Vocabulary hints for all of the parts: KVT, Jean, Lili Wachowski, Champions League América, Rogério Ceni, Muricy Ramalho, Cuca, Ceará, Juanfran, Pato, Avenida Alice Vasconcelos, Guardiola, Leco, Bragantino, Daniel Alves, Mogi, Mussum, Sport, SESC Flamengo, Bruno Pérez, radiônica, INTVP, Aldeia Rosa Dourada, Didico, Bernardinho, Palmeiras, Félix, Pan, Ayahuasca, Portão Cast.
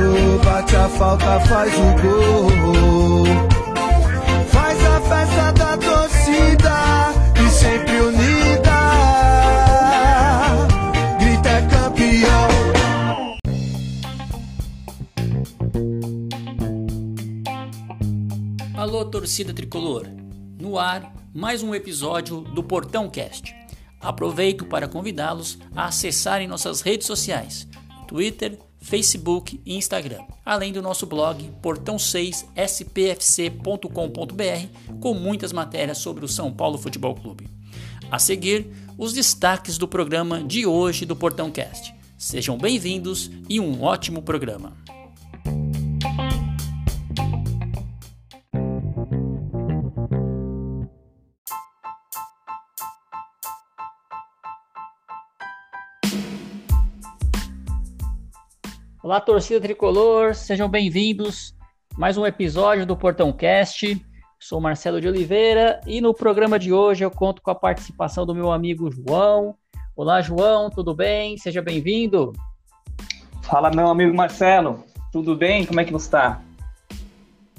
canto, bate a falta, faz o gol. Faz a festa da torcida e sempre unida, grita é campeão. Alô, torcida tricolor, no ar mais um episódio do Portão Cast. Aproveito para convidá-los a acessarem nossas redes sociais, Twitter, Facebook e Instagram, além do nosso blog portão6spfc.com.br, com muitas matérias sobre o São Paulo Futebol Clube. A seguir, os destaques do programa de hoje do Portão Cast. Sejam bem-vindos e um ótimo programa. Olá, torcida tricolor, sejam bem-vindos a mais um episódio do Portão Cast. Sou Marcelo de Oliveira e no programa de hoje eu conto com a participação do meu amigo João. Olá, João, tudo bem? Seja bem-vindo. Fala, meu amigo Marcelo, tudo bem? Como é que você está?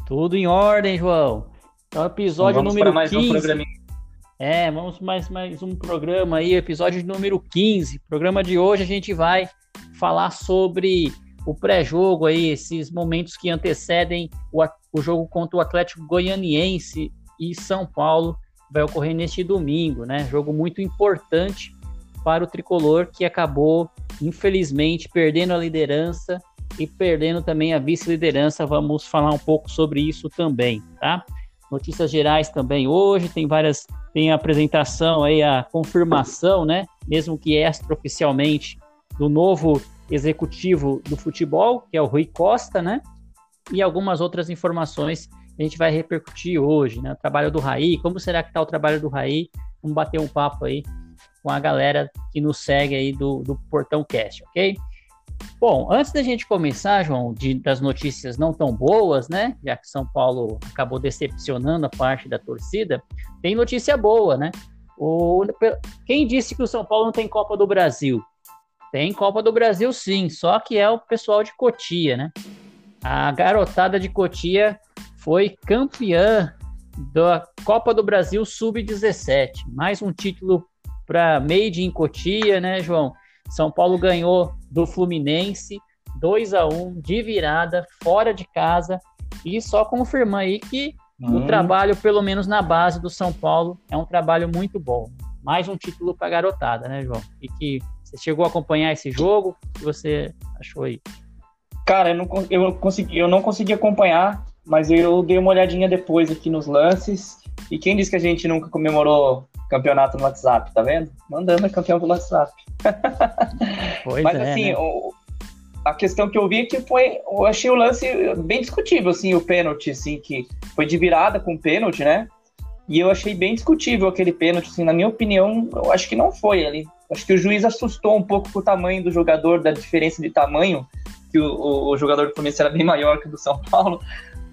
Tudo em ordem, João. Então, episódio vamos número 15. Vamos mais um programa aí, episódio número 15. No programa de hoje a gente vai falar sobre o pré-jogo aí, esses momentos que antecedem o jogo contra o Atlético Goianiense e São Paulo, que vai ocorrer neste domingo, né? Jogo muito importante para o tricolor, que acabou, infelizmente, perdendo a liderança e perdendo também a vice-liderança. Vamos falar um pouco sobre isso também, tá? Notícias gerais também hoje, tem a apresentação aí, a confirmação, né? Mesmo que extraoficialmente, do novo executivo do futebol, que é o Rui Costa, né? E algumas outras informações que a gente vai repercutir hoje, né? O trabalho do Raí, como será que está o trabalho do Raí? Vamos bater um papo aí com a galera que nos segue aí do Portão Cast, ok? Bom, antes da gente começar, João, das notícias não tão boas, né? Já que São Paulo acabou decepcionando a parte da torcida, tem notícia boa, né? Quem disse que o São Paulo não tem Copa do Brasil? Tem Copa do Brasil, sim, só que é o pessoal de Cotia, né? A garotada de Cotia foi campeã da Copa do Brasil Sub-17. Mais um título para Made in Cotia, né, João? São Paulo ganhou do Fluminense 2-1, de virada, fora de casa. E só confirma aí que o trabalho, pelo menos na base do São Paulo, é um trabalho muito bom. Mais um título para a garotada, né, João? E que... Você chegou a acompanhar esse jogo? O que você achou aí? Cara, eu não consegui acompanhar, mas eu dei uma olhadinha depois aqui nos lances. E quem disse que a gente nunca comemorou campeonato no WhatsApp, tá vendo? Mandando campeão pelo WhatsApp. Pois mas é, assim, né? A questão que eu vi é que eu achei o lance bem discutível, assim, o pênalti, assim, que foi de virada com o pênalti, né? E eu achei bem discutível aquele pênalti, assim, na minha opinião, eu acho que não foi ali. Acho que o juiz assustou um pouco com o tamanho do jogador, da diferença de tamanho, que o jogador do Fluminense era bem maior que o do São Paulo,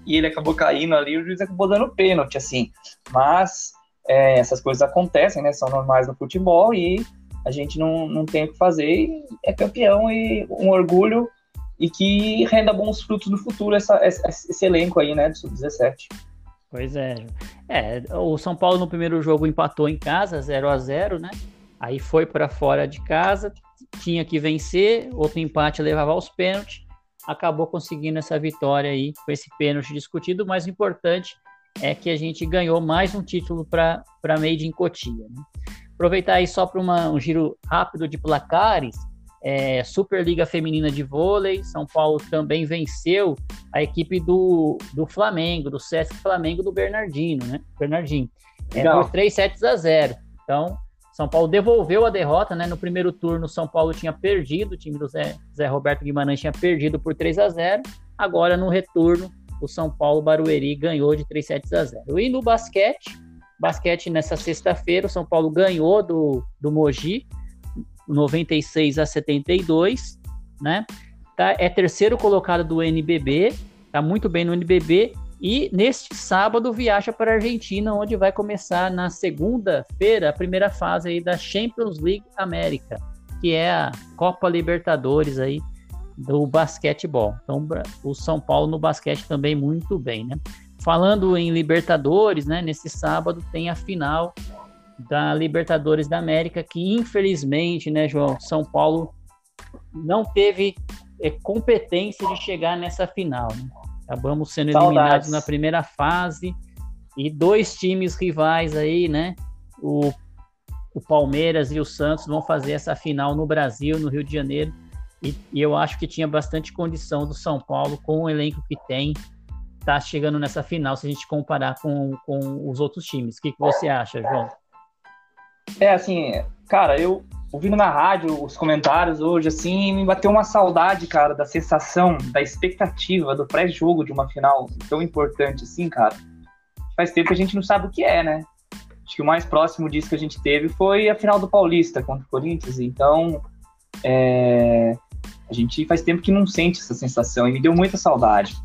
e ele acabou caindo ali, o juiz acabou dando pênalti, assim. Mas essas coisas acontecem, né? São normais no futebol e a gente não tem o que fazer, e é campeão e um orgulho, e que renda bons frutos no futuro esse elenco aí, né, do Sub-17. Pois é. O São Paulo no primeiro jogo empatou em casa, 0-0, né? Aí foi para fora de casa, tinha que vencer, outro empate levava aos pênaltis, acabou conseguindo essa vitória aí com esse pênalti discutido, mas o importante é que a gente ganhou mais um título para Made in Cotia, né? Aproveitar aí só para um giro rápido de placares, Superliga Feminina de Vôlei, São Paulo também venceu a equipe do Flamengo, do SESC Flamengo do Bernardinho, né? Bernardinho. Por 3-0. Então, São Paulo devolveu a derrota, né? No primeiro turno, São Paulo tinha perdido, o time do Zé Roberto Guimarães tinha perdido por 3-0. Agora, no retorno, o São Paulo Barueri ganhou de 3-0. E no basquete nessa sexta-feira, o São Paulo ganhou do Mogi, 96-72, né? É terceiro colocado do NBB, tá muito bem no NBB. E neste sábado viaja para a Argentina, onde vai começar na segunda-feira a primeira fase aí da Champions League América, que é a Copa Libertadores aí do basquetebol. Então, o São Paulo no basquete também muito bem, né? Falando em Libertadores, né? Nesse sábado tem a final da Libertadores da América, que infelizmente, né, João, São Paulo não teve competência de chegar nessa final, né? Acabamos sendo eliminados na primeira fase e dois times rivais aí, né? O Palmeiras e o Santos vão fazer essa final no Brasil, no Rio de Janeiro, e eu acho que tinha bastante condição do São Paulo, com o elenco que tem, tá chegando nessa final, se a gente comparar com os outros times. O que você acha, João? É, assim, cara, eu ouvindo na rádio os comentários hoje, assim, me bateu uma saudade, cara, da sensação, da expectativa, do pré-jogo de uma final tão importante, assim, cara. Faz tempo que a gente não sabe o que é, né? Acho que o mais próximo disso que a gente teve foi a final do Paulista contra o Corinthians, então a gente faz tempo que não sente essa sensação e me deu muita saudade.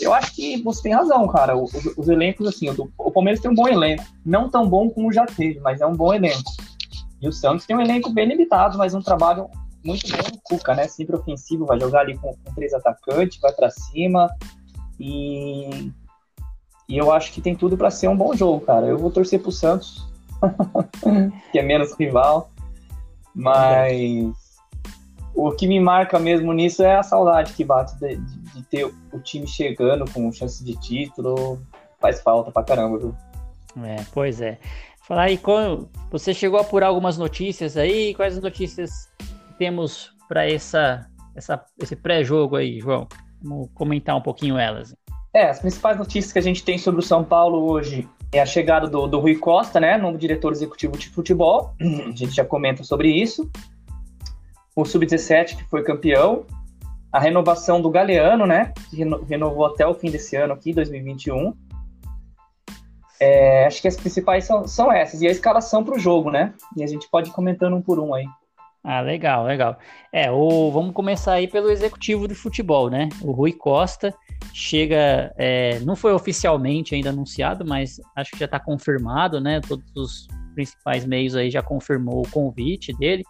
Eu acho que você tem razão, cara. Os elencos, assim, o Palmeiras tem um bom elenco, não tão bom como já teve, mas é um bom elenco. E o Santos tem um elenco bem limitado, mas um trabalho muito bem no Cuca, né? Sempre ofensivo, vai jogar ali com três atacantes, vai pra cima. E eu acho que tem tudo pra ser um bom jogo, cara. Eu vou torcer pro Santos, que é menos rival. Mas o que me marca mesmo nisso é a saudade que bate de ter o time chegando com chance de título. Faz falta pra caramba, viu? É, pois é. Falar aí, você chegou a apurar algumas notícias aí? Quais as notícias temos para esse pré-jogo aí, João? Vamos comentar um pouquinho elas. As principais notícias que a gente tem sobre o São Paulo hoje é a chegada do Rui Costa, né? Novo diretor executivo de futebol. A gente já comenta sobre isso. O Sub-17, que foi campeão. A renovação do Galeano, né? Que renovou até o fim desse ano aqui, 2021. Acho que as principais são essas, e a escalação para o jogo, né? E a gente pode ir comentando um por um aí. Ah, legal, legal. Vamos começar aí pelo executivo de futebol, né? O Rui Costa chega, não foi oficialmente ainda anunciado, mas acho que já está confirmado, né? Todos os principais meios aí já confirmou o convite dele.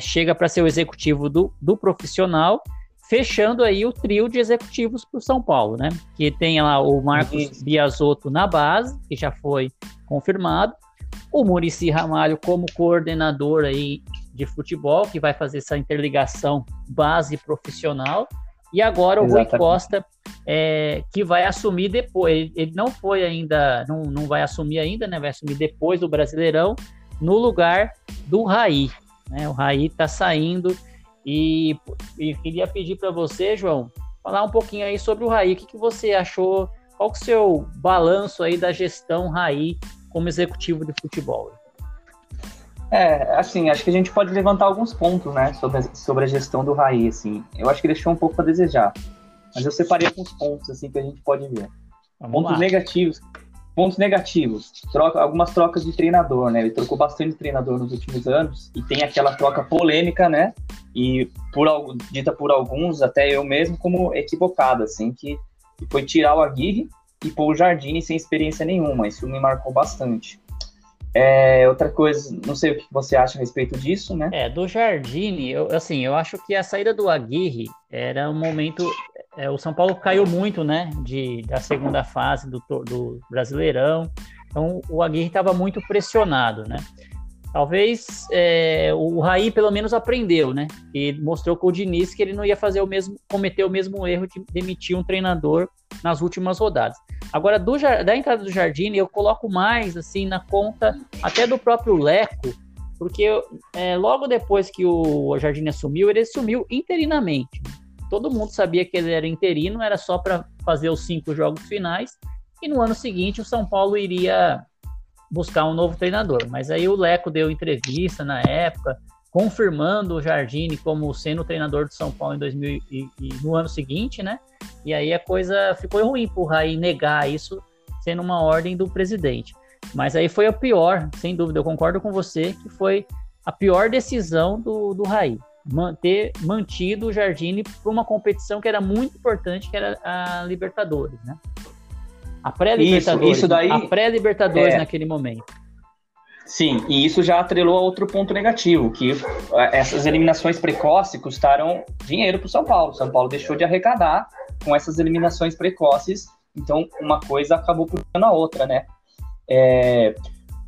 Chega para ser o executivo do profissional, fechando aí o trio de executivos para o São Paulo, né? Que tem lá o Marcos Biasotto na base, que já foi confirmado. O Muricy Ramalho como coordenador aí de futebol, que vai fazer essa interligação base-profissional. E agora o Rui Costa, que vai assumir depois. Ele não foi ainda, não vai assumir ainda, né? Vai assumir depois do Brasileirão, no lugar do Raí, né? O Raí está saindo. E queria pedir para você, João, falar um pouquinho aí sobre o Raí. O que você achou? Qual que é o seu balanço aí da gestão Raí como executivo de futebol? Assim, acho que a gente pode levantar alguns pontos, né, sobre a gestão do Raí, assim. Eu acho que deixou um pouco a desejar, mas eu separei alguns pontos, assim, que a gente pode ver. Pontos negativos. Algumas trocas de treinador, né? Ele trocou bastante treinador nos últimos anos e tem aquela troca polêmica, né? E dita por alguns, até eu mesmo, como equivocada, assim, que foi tirar o Aguirre e pôr o Jardine sem experiência nenhuma. Isso me marcou bastante. Outra coisa, não sei o que você acha a respeito disso, né? Do Jardine, eu acho que a saída do Aguirre era um momento... o São Paulo caiu muito, né, da segunda fase do Brasileirão, então o Aguirre estava muito pressionado, né? Talvez o Raí pelo menos aprendeu, né? Ele mostrou com o Diniz que ele não ia cometer o mesmo erro de demitir um treinador nas últimas rodadas. Agora, da entrada do Jardine, eu coloco mais assim na conta até do próprio Leco, porque logo depois que o Jardine assumiu, ele assumiu interinamente. Todo mundo sabia que ele era interino, era só para fazer os 5 jogos finais, e no ano seguinte o São Paulo iria buscar um novo treinador. Mas aí o Leco deu entrevista na época, confirmando o Jardine como sendo o treinador do São Paulo em 2000 e no ano seguinte, né? E aí a coisa ficou ruim pro Raí negar isso, sendo uma ordem do presidente. Mas aí foi a pior, sem dúvida, eu concordo com você, que foi a pior decisão do Raí. Ter mantido o Jardine para uma competição que era muito importante, que era a Libertadores, né? A pré-Libertadores, isso daí, a pré-Libertadores naquele momento. Sim, e isso já atrelou a outro ponto negativo, que essas eliminações precoces custaram dinheiro para o São Paulo. São Paulo deixou de arrecadar com essas eliminações precoces, então uma coisa acabou puxando a outra, né?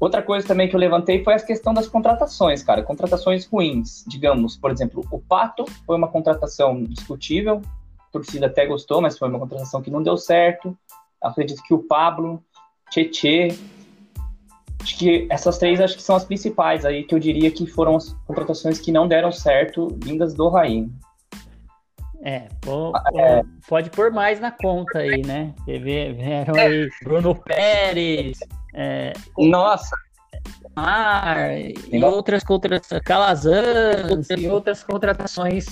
Outra coisa também que eu levantei foi a questão das contratações, cara. Contratações ruins, digamos, por exemplo, o Pato foi uma contratação discutível, a torcida até gostou, mas foi uma contratação que não deu certo. Acredito que o Pablo, Tietê... Acho que essas três acho que são as principais aí, que eu diria que foram as contratações que não deram certo, vindas do Raí. Pode pôr mais na conta aí, né? Vieram aí Bruno Pérez, outras contratações, Calazans, e outras contratações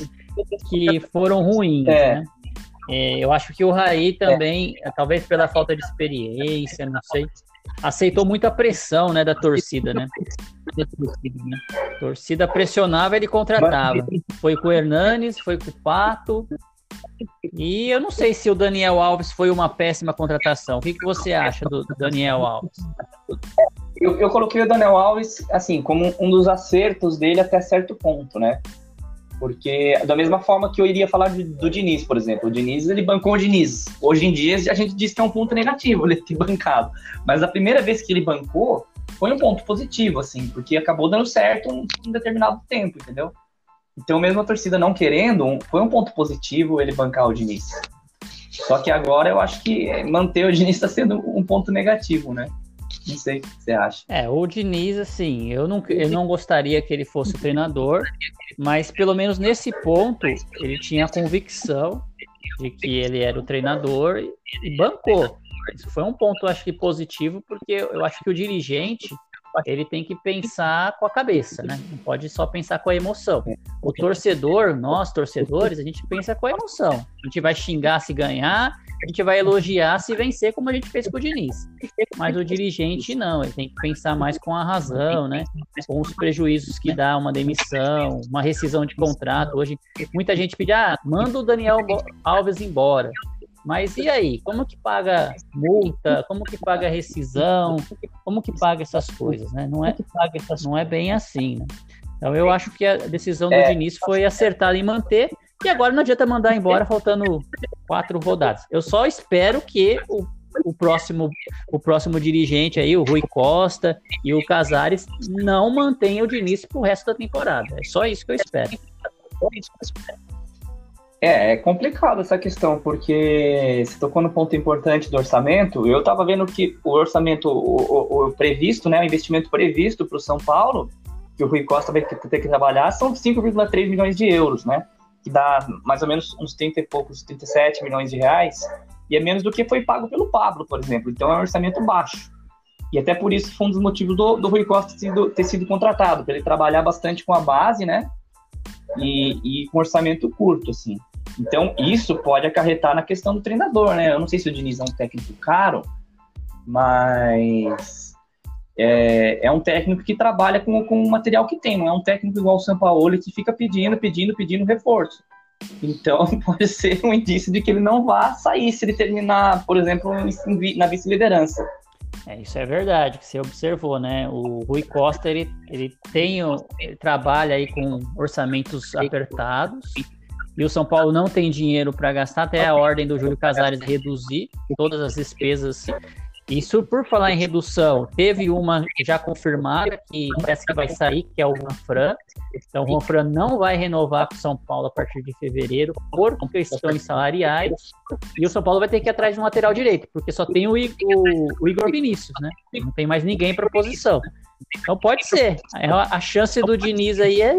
que foram ruins, né? Eu acho que o Raí também, talvez pela falta de experiência, não sei, aceitou muito a pressão, né, da torcida, né? A torcida pressionava, ele contratava. Foi com o Hernanes, foi com o Pato. E eu não sei se o Daniel Alves foi uma péssima contratação. O que que você acha do Daniel Alves? Eu coloquei o Daniel Alves, assim, como um dos acertos dele até certo ponto, né? Porque, da mesma forma que eu iria falar do Diniz, por exemplo. O Diniz, ele bancou o Diniz. Hoje em dia, a gente diz que é um ponto negativo ele ter bancado. Mas a primeira vez que ele bancou, foi um ponto positivo, assim. Porque acabou dando certo em um determinado tempo, entendeu? Então, mesmo a torcida não querendo, foi um ponto positivo ele bancar o Diniz. Só que agora, eu acho que manter o Diniz está sendo um ponto negativo, né? Não sei o que você acha. O Diniz, assim, eu não gostaria que ele fosse treinador, mas pelo menos nesse ponto ele tinha a convicção de que ele era o treinador e bancou. Isso foi um ponto, acho que positivo, porque eu acho que o dirigente, ele tem que pensar com a cabeça, né? Não pode só pensar com a emoção. O torcedor, nós torcedores, a gente pensa com a emoção. A gente vai xingar se ganhar, a gente vai elogiar se vencer, como a gente fez com o Diniz. Mas o dirigente não, ele tem que pensar mais com a razão, né? Com os prejuízos que dá uma demissão, uma rescisão de contrato. Hoje, muita gente pede, manda o Daniel Alves embora. Mas e aí? Como que paga multa? Como que paga rescisão? Como que paga essas coisas, né? Não é bem assim, né? Então eu acho que a decisão do Diniz foi acertada em manter, e agora não adianta mandar embora faltando 4 rodadas. Eu só espero que o próximo dirigente aí, o Rui Costa e o Casares, não mantenham o Diniz pro resto da temporada. É só isso que eu espero. É complicado essa questão, porque você tocou no ponto importante do orçamento. Eu estava vendo que o orçamento o previsto, né, o investimento previsto para o São Paulo, que o Rui Costa vai ter que trabalhar, são 5,3 milhões de euros, né, que dá mais ou menos uns 30 e poucos, 37 milhões de reais, e é menos do que foi pago pelo Pablo, por exemplo. Então é um orçamento baixo. E até por isso foi um dos motivos do Rui Costa ter sido contratado, para ele trabalhar bastante com a base, né, e com orçamento curto, assim. Então, isso pode acarretar na questão do treinador, né? Eu não sei se o Diniz é um técnico caro, mas é um técnico que trabalha com o material que tem, não é um técnico igual o Sampaoli, que fica pedindo reforço. Então, pode ser um indício de que ele não vai sair se ele terminar, por exemplo, na vice-liderança. Isso é verdade, que você observou, né? O Rui Costa, ele trabalha aí com orçamentos apertados, e o São Paulo não tem dinheiro para gastar, até a ordem do Júlio Casares reduzir todas as despesas. Isso, por falar em redução, teve uma já confirmada, que parece que vai sair, que é o Juanfran. Então, o Juanfran não vai renovar com o São Paulo a partir de fevereiro, por questões salariais. E o São Paulo vai ter que ir atrás de um lateral direito, porque só tem o Igor Vinícius, né? Não tem mais ninguém para a posição. Então, pode ser. A chance do Diniz aí é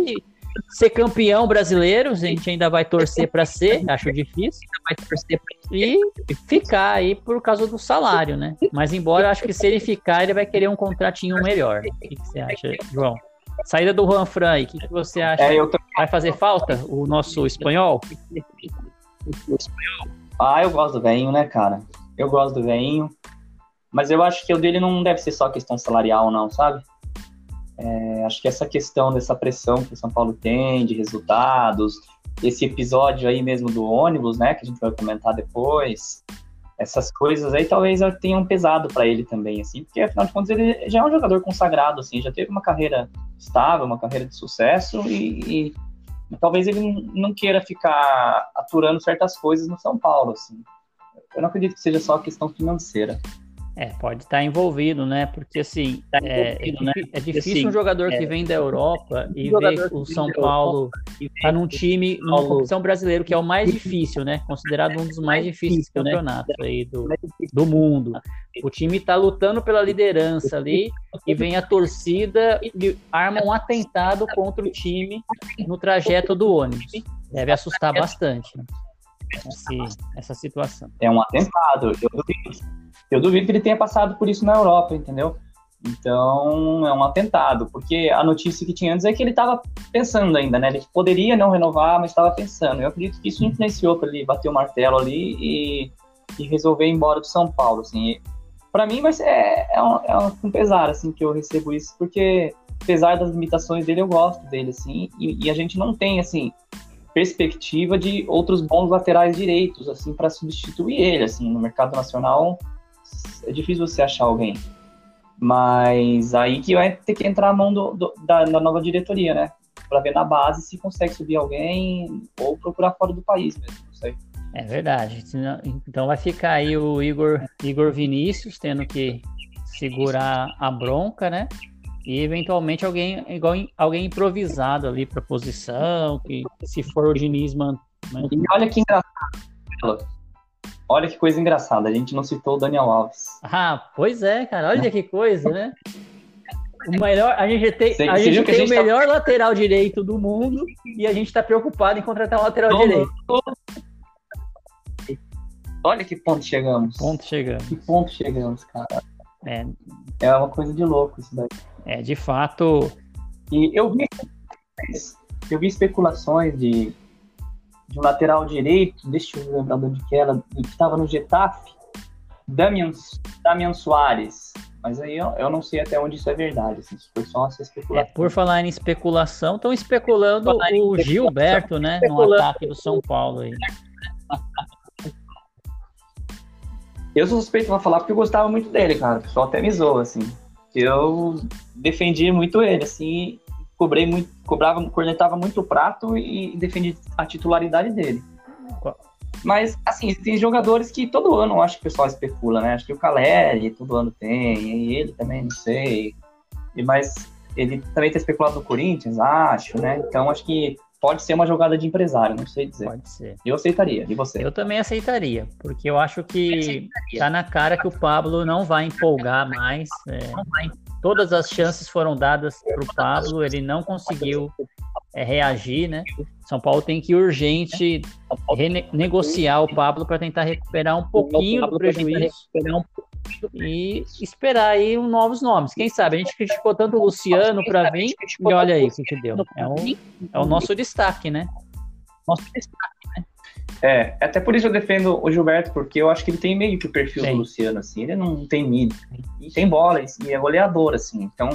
ser campeão brasileiro, a gente ainda vai torcer para ser, acho difícil, e ficar aí por causa do salário, né? Mas embora eu acho que se ele ficar, ele vai querer um contratinho melhor. O que você acha, João? Saída do Juanfran aí, o que você acha? Vai fazer falta o nosso espanhol? Eu gosto do veinho, né, cara? Eu gosto do veinho, mas eu acho que o dele não deve ser só questão salarial, não, sabe? Acho que essa questão dessa pressão que o São Paulo tem de resultados, esse episódio aí mesmo do ônibus, né, que a gente vai comentar depois, essas coisas aí talvez tenham pesado para ele também, assim, porque afinal de contas ele já é um jogador consagrado, assim, já teve uma carreira estável, uma carreira de sucesso e talvez ele não queira ficar aturando certas coisas no São Paulo, assim. Eu não acredito que seja só questão financeira. É, pode estar envolvido, né? Porque assim, é difícil assim, um jogador que vem da Europa e ver o São Paulo tá num time, numa competição brasileira, que é o mais difícil, né? Considerado um dos mais difíceis campeonatos aí do mundo. O time tá lutando pela liderança ali e vem a torcida e arma um atentado contra o time no trajeto do ônibus. Deve assustar bastante, né? Essa situação. É um atentado, eu duvido que ele tenha passado por isso na Europa, entendeu? Então, é um atentado, porque a notícia que tinha antes é que ele estava pensando ainda, né? Ele poderia não renovar, mas estava pensando. Eu acredito que isso influenciou para ele bater o martelo ali e resolver ir embora do São Paulo, assim. Para mim, mas é um pesar, assim, que eu recebo isso, porque apesar das limitações dele, eu gosto dele, assim, e a gente não tem, assim, perspectiva de outros bons laterais direitos, assim, para substituir ele, assim, no mercado nacional é difícil você achar alguém, mas aí que vai ter que entrar a mão da nova diretoria, né, para ver na base se consegue subir alguém ou procurar fora do país mesmo, não sei. É verdade, então vai ficar aí o Igor Vinícius tendo que segurar a bronca, né, e eventualmente alguém improvisado ali para a posição, que se for o Diniz E olha que engraçado, olha que coisa engraçada, a gente não citou o Daniel Alves. Ah, pois é, cara, olha que coisa, né? A gente tem o melhor lateral direito do mundo e a gente tá preocupado em contratar um lateral direito. Olha que ponto chegamos. Que ponto chegamos, cara. É uma coisa de louco isso daí. É, de fato. E eu vi especulações de um lateral direito, deixa eu lembrar de onde que era, que estava no Getafe, Damian Soares, mas aí eu não sei até onde isso é verdade, assim, isso foi só essa especulação. É, por falar em especulação, estão especulando o Gilberto, né, no ataque do São Paulo aí. Eu sou suspeito pra falar porque eu gostava muito dele, cara, o pessoal até me zoa, assim, eu defendi muito ele, assim, cornetava muito o Prato e defendia a titularidade dele. Mas, assim, tem jogadores que todo ano eu acho que o pessoal especula, né? Acho que o Caleri todo ano tem, e ele também, não sei. Mas ele também tá especulado no Corinthians, acho, né? Então, acho que pode ser uma jogada de empresário, não sei dizer. Pode ser. Eu aceitaria, e você? Eu também aceitaria, porque eu acho que tá na cara que o Pablo não vai empolgar mais, Todas as chances foram dadas para o Pablo, ele não conseguiu reagir, né? São Paulo tem que urgente negociar o Pablo para tentar recuperar um pouquinho do prejuízo e esperar aí novos nomes. Quem sabe? A gente criticou tanto o Luciano para vir e olha aí o que te deu. É o nosso destaque, né? É, até por isso eu defendo o Gilberto, porque eu acho que ele tem meio que o perfil do Luciano, assim, ele não tem mídia, e tem bola, e é goleador, assim, então,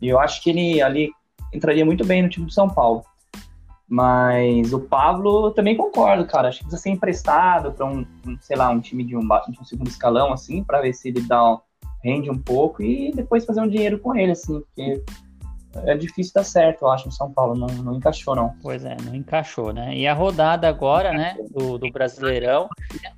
eu acho que ele ali entraria muito bem no time do São Paulo, mas o Pablo, eu também concordo, cara, acho que precisa ser emprestado para um time de um segundo escalão, assim, para ver se ele rende um pouco e depois fazer um dinheiro com ele, assim, porque é difícil dar certo, eu acho, no São Paulo. Não encaixou, não. Pois é, não encaixou, né? E a rodada agora, né, do Brasileirão,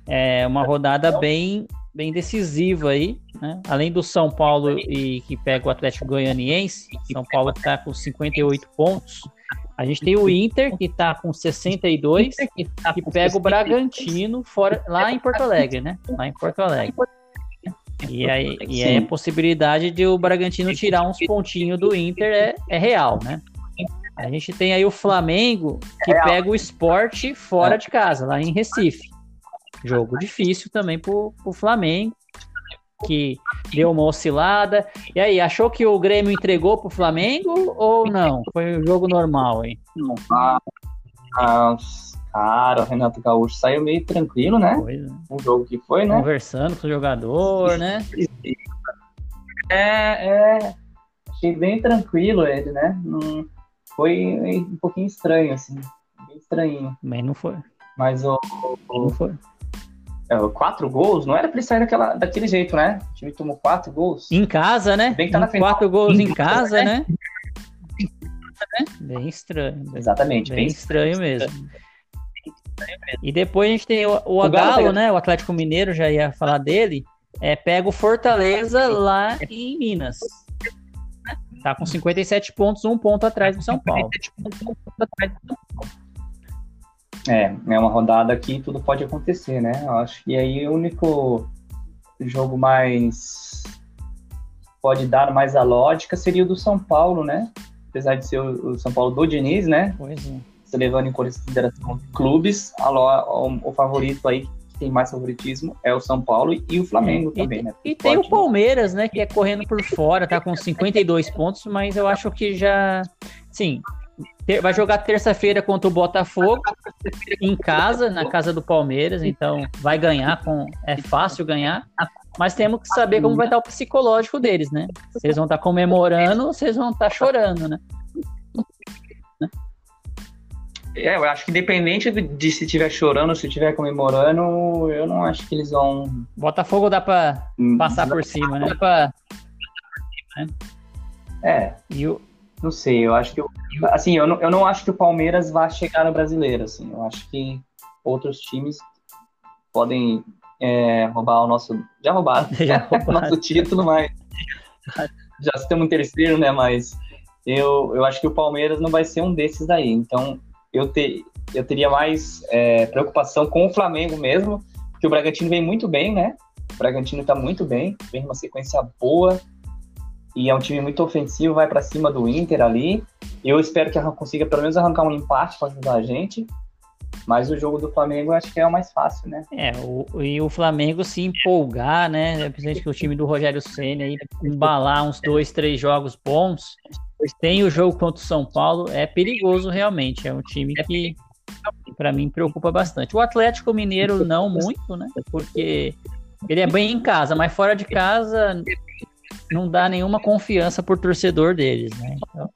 é uma rodada bem, bem decisiva aí, né? Além do São Paulo, que pega o Atlético Goianiense, São Paulo está com 58 pontos. A gente tem o Inter, que está com 62, que pega o Bragantino lá em Porto Alegre, né? Lá em Porto Alegre. E aí a possibilidade de o Bragantino tirar uns pontinhos do Inter é real, né? A gente tem aí o Flamengo, que pega o Sport fora de casa, lá em Recife. Jogo difícil também pro Flamengo, que deu uma oscilada. E aí, achou que o Grêmio entregou pro Flamengo ou não? Foi um jogo normal, hein? Cara, o Renato Gaúcho saiu meio tranquilo, né? Coisa. Um jogo que foi, né? Conversando com o jogador, né? Achei bem tranquilo ele, né? Foi um pouquinho estranho, assim. Bem estranho. Mas não foi. Mas o... Não foi. 4 gols, não era pra ele sair daquele jeito, né? O time tomou 4 gols. Em casa, né? Bem que tá na final. 4 gols em casa, né? Bem estranho. Exatamente. Bem estranho mesmo. E depois a gente tem o Galo, né? O Atlético Mineiro, já ia falar dele. Pega o Fortaleza lá em Minas. Tá com 57 pontos, 1 ponto atrás do São Paulo. É uma rodada que tudo pode acontecer, né? Eu acho que aí o único jogo mais pode dar mais a lógica seria o do São Paulo, né? Apesar de ser o São Paulo do Diniz, né? Pois é. Se levando em consideração os clubes, o favorito aí que tem mais favoritismo é o São Paulo e o Flamengo também, né? Porque e tem o Palmeiras, né? Que é correndo por fora, tá com 52 pontos, mas eu acho que já... Sim, vai jogar terça-feira contra o Botafogo, em casa, na casa do Palmeiras, então vai ganhar, é fácil ganhar, mas temos que saber como vai estar o psicológico deles, né? Se eles vão estar comemorando ou se eles vão estar chorando, né? Eu acho que independente de se estiver chorando ou se estiver comemorando, eu não acho que eles vão... Botafogo dá pra passar por cima, né? Dá pra... E o... Não sei, eu acho que... Eu não acho que o Palmeiras vá chegar no Brasileiro, assim. Eu acho que outros times podem roubar o nosso... Já roubaram. Nosso título, mas... Já estamos em terceiro, né? Mas eu acho que o Palmeiras não vai ser um desses daí. Então, eu teria mais preocupação com o Flamengo mesmo, porque o Bragantino vem muito bem, né? O Bragantino tá muito bem, vem uma sequência boa. E é um time muito ofensivo, vai pra cima do Inter ali. Eu espero que consiga pelo menos arrancar um empate pra ajudar a gente. Mas o jogo do Flamengo eu acho que é o mais fácil, né? E o Flamengo se empolgar, né? É preciso que o time do Rogério Ceni aí embalar uns 2-3 jogos bons. Tem o jogo contra o São Paulo, é perigoso realmente. É um time que, pra mim, preocupa bastante. O Atlético Mineiro não muito, né? Porque ele é bem em casa, mas fora de casa... não dá nenhuma confiança por torcedor deles, né? Então,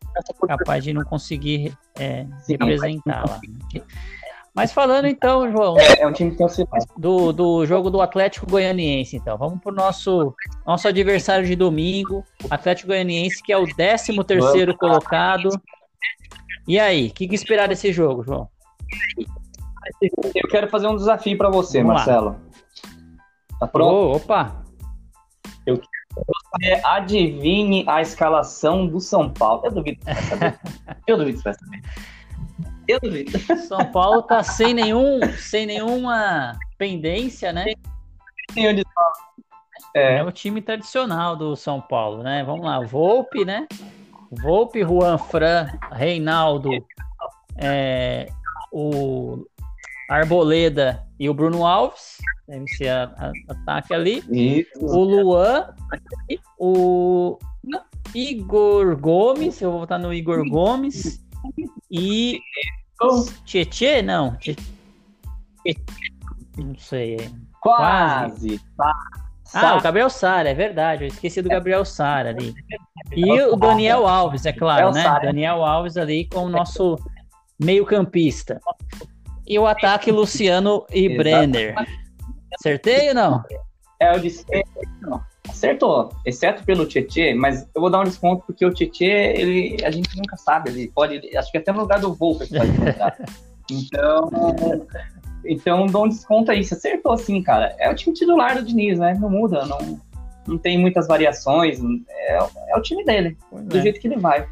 capaz de não conseguir representar lá. Mas falando então, João, um time que do jogo do Atlético Goianiense, então, vamos pro nosso adversário de domingo, Atlético Goianiense, que é o 13º colocado. E aí, o que esperar desse jogo, João? Eu quero fazer um desafio para você, vamos, Marcelo. Lá. Tá pronto? Opa! Eu quero adivinhe a escalação do São Paulo. Eu duvido que você vai saber. São Paulo tá sem nenhuma pendência, né? É o time tradicional do São Paulo, né? Vamos lá, Volpe, né? Volpe, Juanfran, Reinaldo, o Arboleda e o Bruno Alves. Deve ser ataque ali. Isso. O Luan, o Igor Gomes, eu vou votar no Igor Gomes, e Tietê, não. Não sei. Quase. O Gabriel Sara, é verdade, eu esqueci do Gabriel Sara ali. E o Daniel Alves, é claro, né? Daniel Alves ali com o nosso meio-campista. E o ataque Luciano e Brenner. Acertei ou não? Eu disse, não. Acertou, exceto pelo Tietê, mas eu vou dar um desconto porque o Tietê, a gente nunca sabe, ele pode, acho que até no lugar do Volpe ele pode jogar. Então dou um desconto aí, você acertou sim, cara. É o time titular do Diniz, né? Não muda, não tem muitas variações, é o time dele, do jeito que ele vai.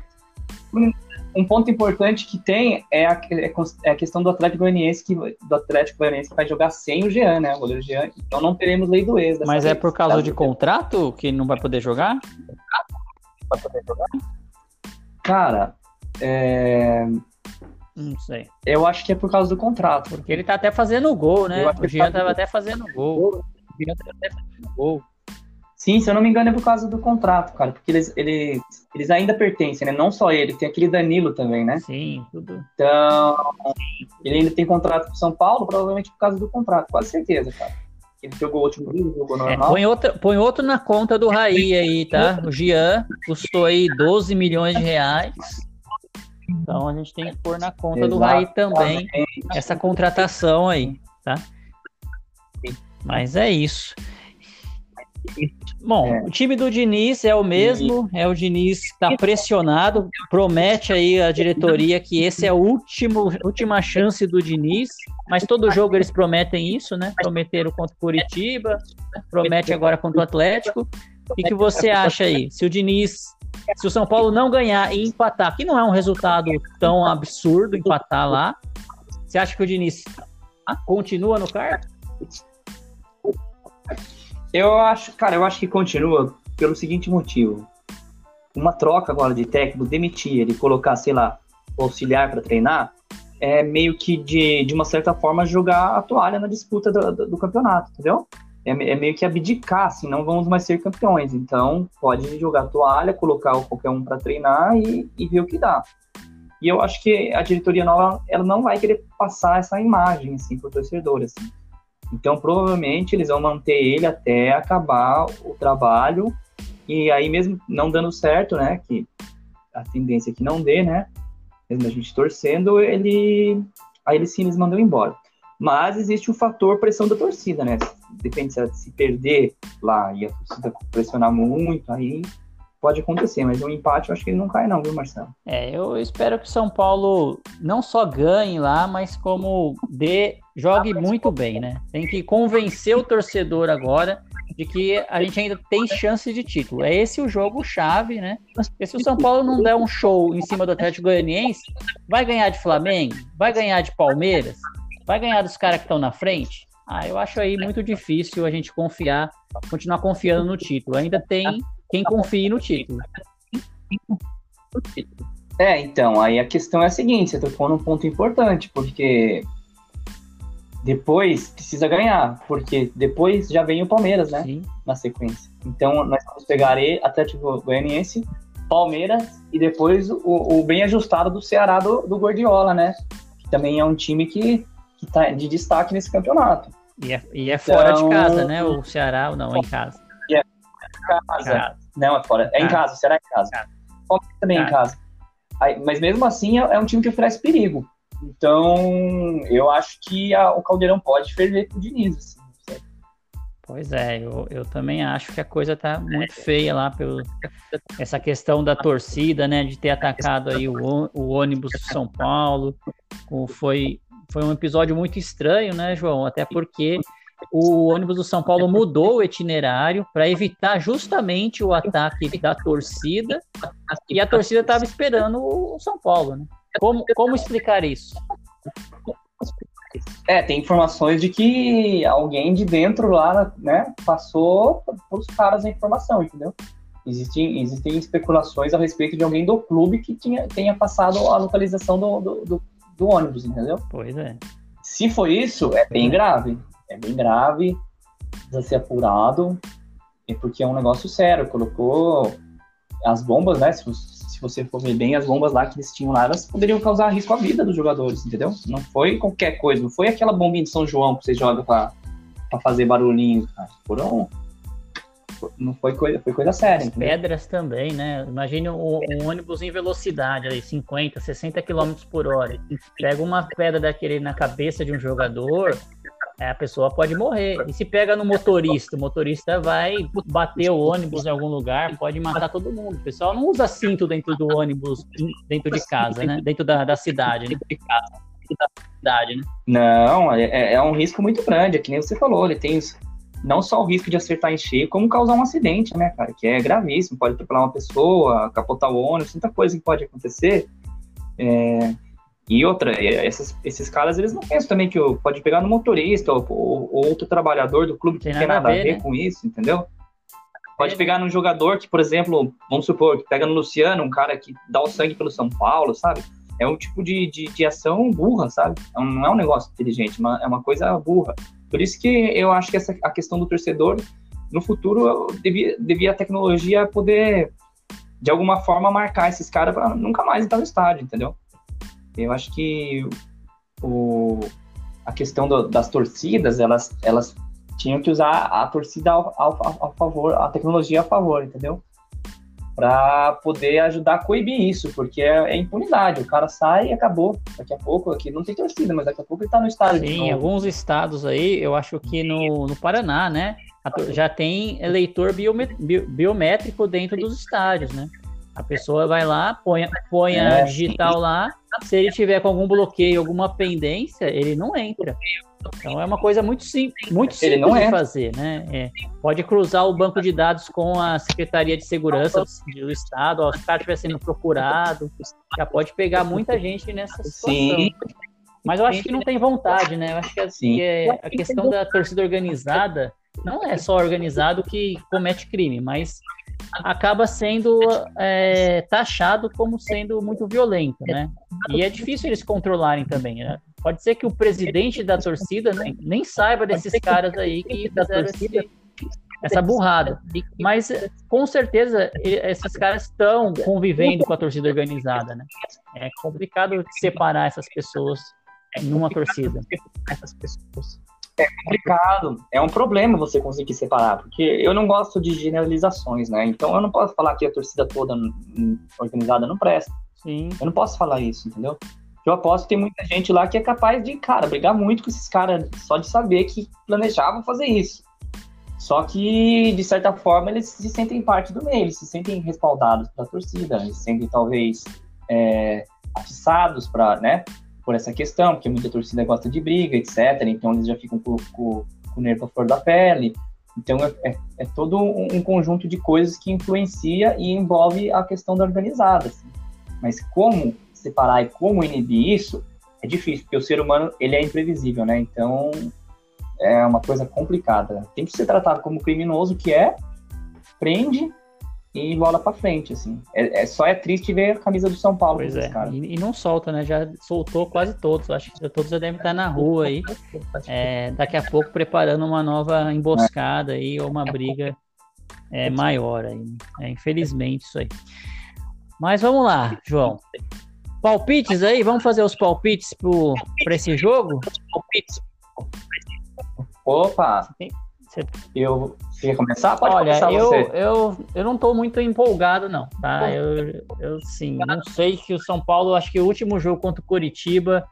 Um ponto importante que tem é a questão do Atlético Goianiense que vai jogar sem o Jean, né? O goleiro Jean. Então não teremos lei do ex. Mas é por causa de contrato que não vai poder jogar? Cara, não sei. Eu acho que é por causa do contrato. Porque ele tá até fazendo gol, né? O Jean tava até fazendo gol. Sim, se eu não me engano é por causa do contrato, cara, porque eles ainda pertencem, né? Não só ele, tem aquele Danilo também, né? Sim, tudo. Então, ele ainda tem contrato com o São Paulo, provavelmente por causa do contrato, quase certeza, cara. Ele jogou o último jogo, jogou normal. Põe outro na conta do Raí aí, tá? O Jean custou aí 12 milhões de reais, então a gente tem que pôr na conta do Raí também essa contratação aí, tá? Mas é isso. Bom, o time do Diniz é o mesmo, é o Diniz que está pressionado, promete aí a diretoria que esse é a última chance do Diniz, mas todo jogo eles prometem isso, né? Prometeram contra o Coritiba, promete agora contra o Atlético. O que você acha aí? Se o Diniz, se o São Paulo não ganhar e empatar, que não é um resultado tão absurdo empatar lá, você acha que o Diniz continua no cargo? Eu acho que continua pelo seguinte motivo. Uma troca agora de técnico, demitir ele, colocar, sei lá, auxiliar para treinar, é meio que de uma certa forma jogar a toalha na disputa do campeonato, entendeu? É meio que abdicar, assim, não vamos mais ser campeões. Então, pode jogar a toalha, colocar qualquer um para treinar e ver o que dá. E eu acho que a diretoria nova, ela não vai querer passar essa imagem, assim, pro torcedor, assim. Então, provavelmente, eles vão manter ele até acabar o trabalho. E aí, mesmo não dando certo, né? Que a tendência é que não dê, né? Mesmo a gente torcendo, eles mandam embora. Mas existe o fator pressão da torcida, né? Depende se ela se perder lá e a torcida pressionar muito, aí pode acontecer. Mas um empate, eu acho que ele não cai não, viu, Marcelo? Eu espero que o São Paulo não só ganhe lá, mas como jogue muito bem, né? Tem que convencer o torcedor agora de que a gente ainda tem chance de título. É esse o jogo-chave, né? Porque se o São Paulo não der um show em cima do Atlético Goianiense, vai ganhar de Flamengo? Vai ganhar de Palmeiras? Vai ganhar dos caras que estão na frente? Eu acho aí muito difícil a gente continuar confiando no título. Ainda tem quem confie no título. Então, aí a questão é a seguinte, você tocou num ponto importante, porque... Depois precisa ganhar, porque depois já vem o Palmeiras, né? Sim. Na sequência. Então nós vamos pegar Atlético Goianiense, Palmeiras e depois o bem ajustado do Ceará do Guardiola, né? Que também é um time que tá de destaque nesse campeonato. E é fora de casa, né? O Ceará não, é em casa. É em casa. Não, é fora. É em casa, o Ceará é em casa. Palmeiras também é em casa. Aí, mas mesmo assim é um time que oferece perigo. Então, eu acho que o caldeirão pode ferver pro Diniz, assim. Pois é, eu também acho que a coisa tá muito feia lá pelo essa questão da torcida, né, de ter atacado aí o ônibus de São Paulo. Foi um episódio muito estranho, né, João? Até porque o ônibus do São Paulo mudou o itinerário para evitar justamente o ataque da torcida, e a torcida estava esperando o São Paulo, né? Como explicar isso? Tem informações de que alguém de dentro lá, né, passou pros caras a informação, entendeu? Existem especulações a respeito de alguém do clube que tenha passado a localização do ônibus, entendeu? Pois é. Se foi isso, é bem grave. É bem grave, precisa ser apurado, porque é um negócio sério. Colocou as bombas, né, se você for ver bem, as bombas lá que eles tinham lá, elas poderiam causar risco à vida dos jogadores, entendeu? Não foi qualquer coisa, não foi aquela bombinha de São João que você joga pra fazer barulhinho, cara. Não foi coisa, foi coisa séria. As pedras também, né? Imagina um ônibus em velocidade, aí, 50, 60 km por hora. Pega uma pedra daquele na cabeça de um jogador, a pessoa pode morrer. E se pega no motorista, o motorista vai bater o ônibus em algum lugar, pode matar todo mundo. O pessoal não usa cinto dentro do ônibus, dentro de casa, né? Dentro da cidade, né? Não, é um risco muito grande, é que nem você falou, ele tem não só o risco de acertar em cheio, como causar um acidente, né, cara? Que é gravíssimo, pode atropelar uma pessoa, capotar o ônibus, tanta coisa que pode acontecer. E outra, esses caras, eles não pensam também que pode pegar no motorista ou outro trabalhador do clube que não tem nada a ver, né, com isso, entendeu? Pode pegar num jogador que, por exemplo, vamos supor, que pega no Luciano, um cara que dá o sangue pelo São Paulo, sabe? É um tipo de ação burra, sabe? Não é um negócio inteligente, é uma coisa burra. Por isso que eu acho que a questão do torcedor, no futuro, devia a tecnologia poder, de alguma forma, marcar esses caras para nunca mais entrar no estádio, entendeu? Eu acho que a questão das torcidas, elas tinham que usar a torcida a favor, a tecnologia a favor, entendeu? para poder ajudar a coibir isso, porque é impunidade, o cara sai e acabou. Daqui a pouco, aqui não tem torcida, mas daqui a pouco ele tá no estádio. Sim, em alguns estados aí, eu acho que no Paraná, né, já tem eleitor biométrico dentro dos estádios, né? A pessoa vai lá, põe a digital lá, se ele tiver com algum bloqueio, alguma pendência, ele não entra. Então é uma coisa muito simples de fazer, né? É. Pode cruzar o banco de dados com a Secretaria de Segurança do Estado, ó, se o cara estiver sendo procurado, já pode pegar muita gente nessa situação. Sim. Mas eu acho que não tem vontade, né? Eu acho que a questão da torcida organizada não é só organizado que comete crime, mas acaba sendo taxado como sendo muito violento, né? E é difícil eles controlarem também, né? Pode ser que o presidente da torcida nem saiba desses caras aí que fizeram essa burrada. Mas, com certeza, esses caras estão convivendo com a torcida organizada, né? É complicado separar essas pessoas numa torcida. É complicado, é um problema você conseguir separar, porque eu não gosto de generalizações, né? Então eu não posso falar que a torcida toda organizada não presta. Sim. Eu não posso falar isso, entendeu? Eu aposto que tem muita gente lá que é capaz de, cara, brigar muito com esses caras só de saber que planejavam fazer isso. Só que, de certa forma, eles se sentem parte do meio, eles se sentem respaldados pela torcida, eles se sentem, talvez, atiçados pra, né, por essa questão, porque muita torcida gosta de briga, etc. Então, eles já ficam com o nervo à flor da pele. Então, é todo um conjunto de coisas que influencia e envolve a questão da organizada. Assim. Mas como separar e como inibir isso é difícil, porque o ser humano, ele é imprevisível, né? Então, é uma coisa complicada. Tem que ser tratado como criminoso, que é, prende e bola pra frente, assim. Só é triste ver a camisa do São Paulo. Pois é, cara. E não solta, né? Já soltou quase todos. Acho que todos já devem estar na rua aí. Daqui a pouco preparando uma nova emboscada aí, ou uma briga maior aí. Infelizmente, isso aí. Mas vamos lá, João. Palpites aí? Vamos fazer os palpites para esse jogo? Opa! Você quer começar? Pode começar você. Eu não estou muito empolgado, não. Tá? Eu não sei que o São Paulo, acho que o último jogo contra o Coritiba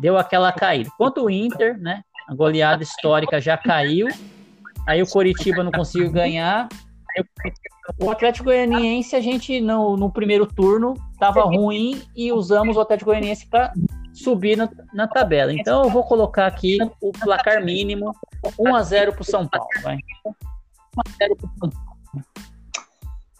deu aquela caída. Quanto o Inter, né? A goleada histórica já caiu. Aí o Coritiba não conseguiu ganhar. O Atlético Goianiense, a gente no primeiro turno estava ruim e usamos o Atlético Goianiense para subir na tabela. Então eu vou colocar aqui o placar mínimo 1-0 pro São Paulo. Vai. 1-0 pro São Paulo.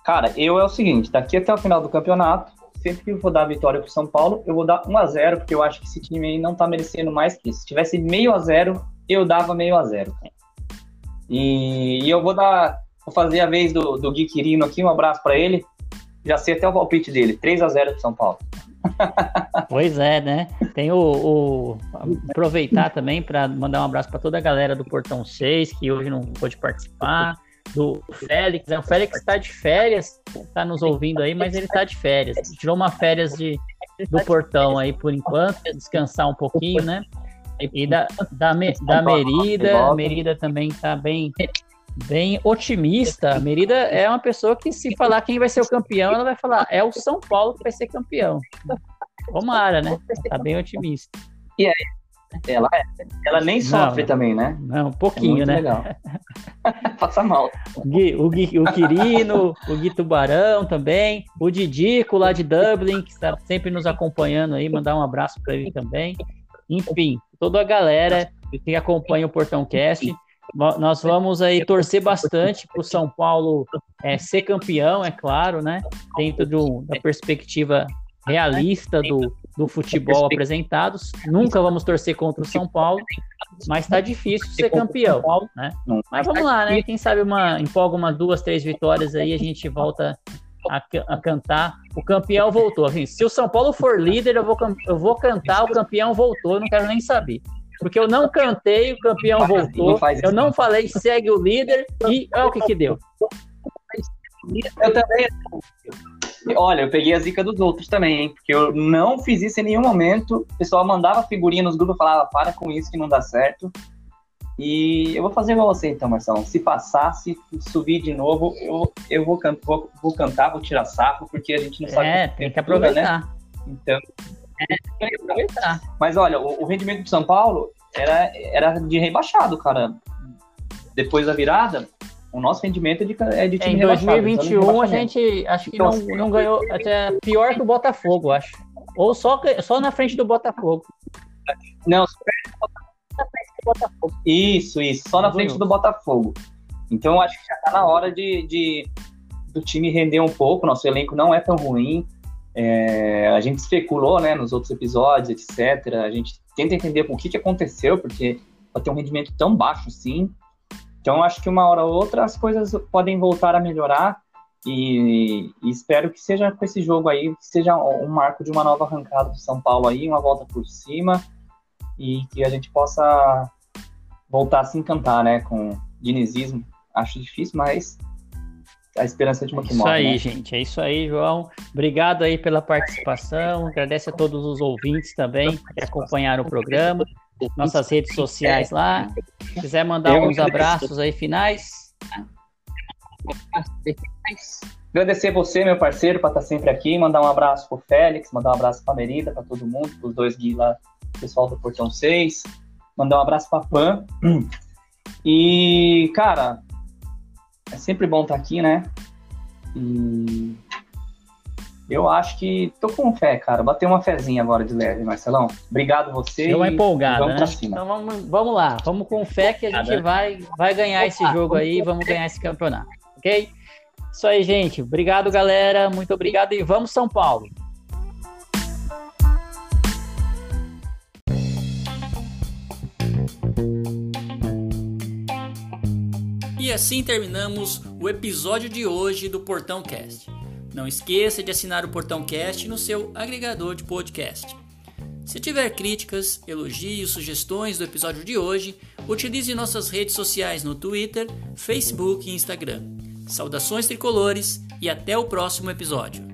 Cara, é o seguinte, daqui até o final do campeonato, sempre que eu vou dar a vitória pro São Paulo, eu vou dar 1-0, porque eu acho que esse time aí não tá merecendo mais que isso. Se tivesse 0,5 a 0, eu dava 0,5 a 0. E eu vou dar... Vou fazer a vez do Gui Quirino aqui, um abraço pra ele. Já sei até o palpite dele, 3-0 pro São Paulo. Pois é, né? Tem aproveitar também para mandar um abraço pra toda a galera do Portão 6, que hoje não pôde participar, do Félix. O Félix tá de férias, tá nos ouvindo aí, mas ele tá de férias. Tirou uma férias do Portão aí por enquanto, descansar um pouquinho, né? E da Mérida, a Mérida também tá bem otimista. A Mérida é uma pessoa que, se falar quem vai ser o campeão, ela vai falar, é o São Paulo que vai ser campeão. Tomara, né? Tá bem otimista. E aí? Ela nem sofre também, né? Não, um pouquinho, né? Legal. Passa mal. O Quirino, o Gui Tubarão também, o Didico lá de Dublin, que está sempre nos acompanhando aí, mandar um abraço para ele também. Enfim, toda a galera que acompanha o Portão Cast. Nós vamos aí torcer bastante para o São Paulo ser campeão, é claro, né? Dentro da perspectiva realista do futebol apresentado. Nunca vamos torcer contra o São Paulo, mas tá difícil ser campeão, né? Mas vamos lá, né? Quem sabe empolga 2, 3 vitórias aí, a gente volta a cantar. O campeão voltou. Assim, se o São Paulo for líder, eu vou cantar, o campeão voltou, eu não quero nem saber. Porque eu não cantei, o campeão voltou, eu não falei, segue o líder, e olha o que deu. Eu também... Olha, eu peguei a zica dos outros também, hein? Porque eu não fiz isso em nenhum momento, o pessoal mandava figurinha nos grupos, falava, para com isso que não dá certo, E eu vou fazer igual você então, Marcelo. Se passar, se subir de novo, eu vou cantar, vou tirar sarro, porque a gente não sabe... É, tem que aproveitar. Né? Então, tem que aproveitar. Mas olha, o rendimento do São Paulo era de rebaixado, cara. Depois da virada, o nosso rendimento é de time rebaixado. Em 2021, a gente acho que não ganhou... Até pior que o Botafogo, acho. Ou só na frente do Botafogo. Não, só perto do Botafogo. Na frente do Botafogo. Isso, só na frente do Botafogo. Então acho que já tá na hora do time render um pouco. Nosso elenco não é tão ruim. A gente especulou, né, nos outros episódios, etc. A gente tenta entender o que aconteceu, porque vai ter um rendimento tão baixo assim. Então acho que uma hora ou outra as coisas podem voltar a melhorar. E espero que seja com esse jogo aí, que seja um marco de uma nova arrancada do São Paulo aí, uma volta por cima. E que a gente possa voltar a se encantar, né, com dinizismo. Acho difícil, mas a esperança é de uma que morre. Isso aí, né, gente? É isso aí, João. Obrigado aí pela participação. Agradece a todos os ouvintes também que acompanharam o programa. Nossas redes sociais lá. Se quiser mandar alguns abraços aí finais. Agradecer você, meu parceiro, para estar sempre aqui. Mandar um abraço pro Félix, mandar um abraço pra Mérida, para todo mundo, pros dois Gui lá, pessoal do Portão 6, mandar um abraço pra Pan. E, cara, é sempre bom estar aqui, né? E eu acho que tô com fé, cara. Bateu uma fezinha agora de leve, Marcelão. Obrigado você. Eu empolgado, vamos, né? Pra cima. Então vamos lá. Vamos com fé que a gente vai ganhar esse jogo aí, vamos ganhar esse campeonato, ok? Isso aí, gente. Obrigado, galera. Muito obrigado e vamos, São Paulo. E assim terminamos o episódio de hoje do Portão Cast. Não esqueça de assinar o Portão Cast no seu agregador de podcast. Se tiver críticas, elogios, sugestões do episódio de hoje, utilize nossas redes sociais no Twitter, Facebook e Instagram. Saudações tricolores e até o próximo episódio.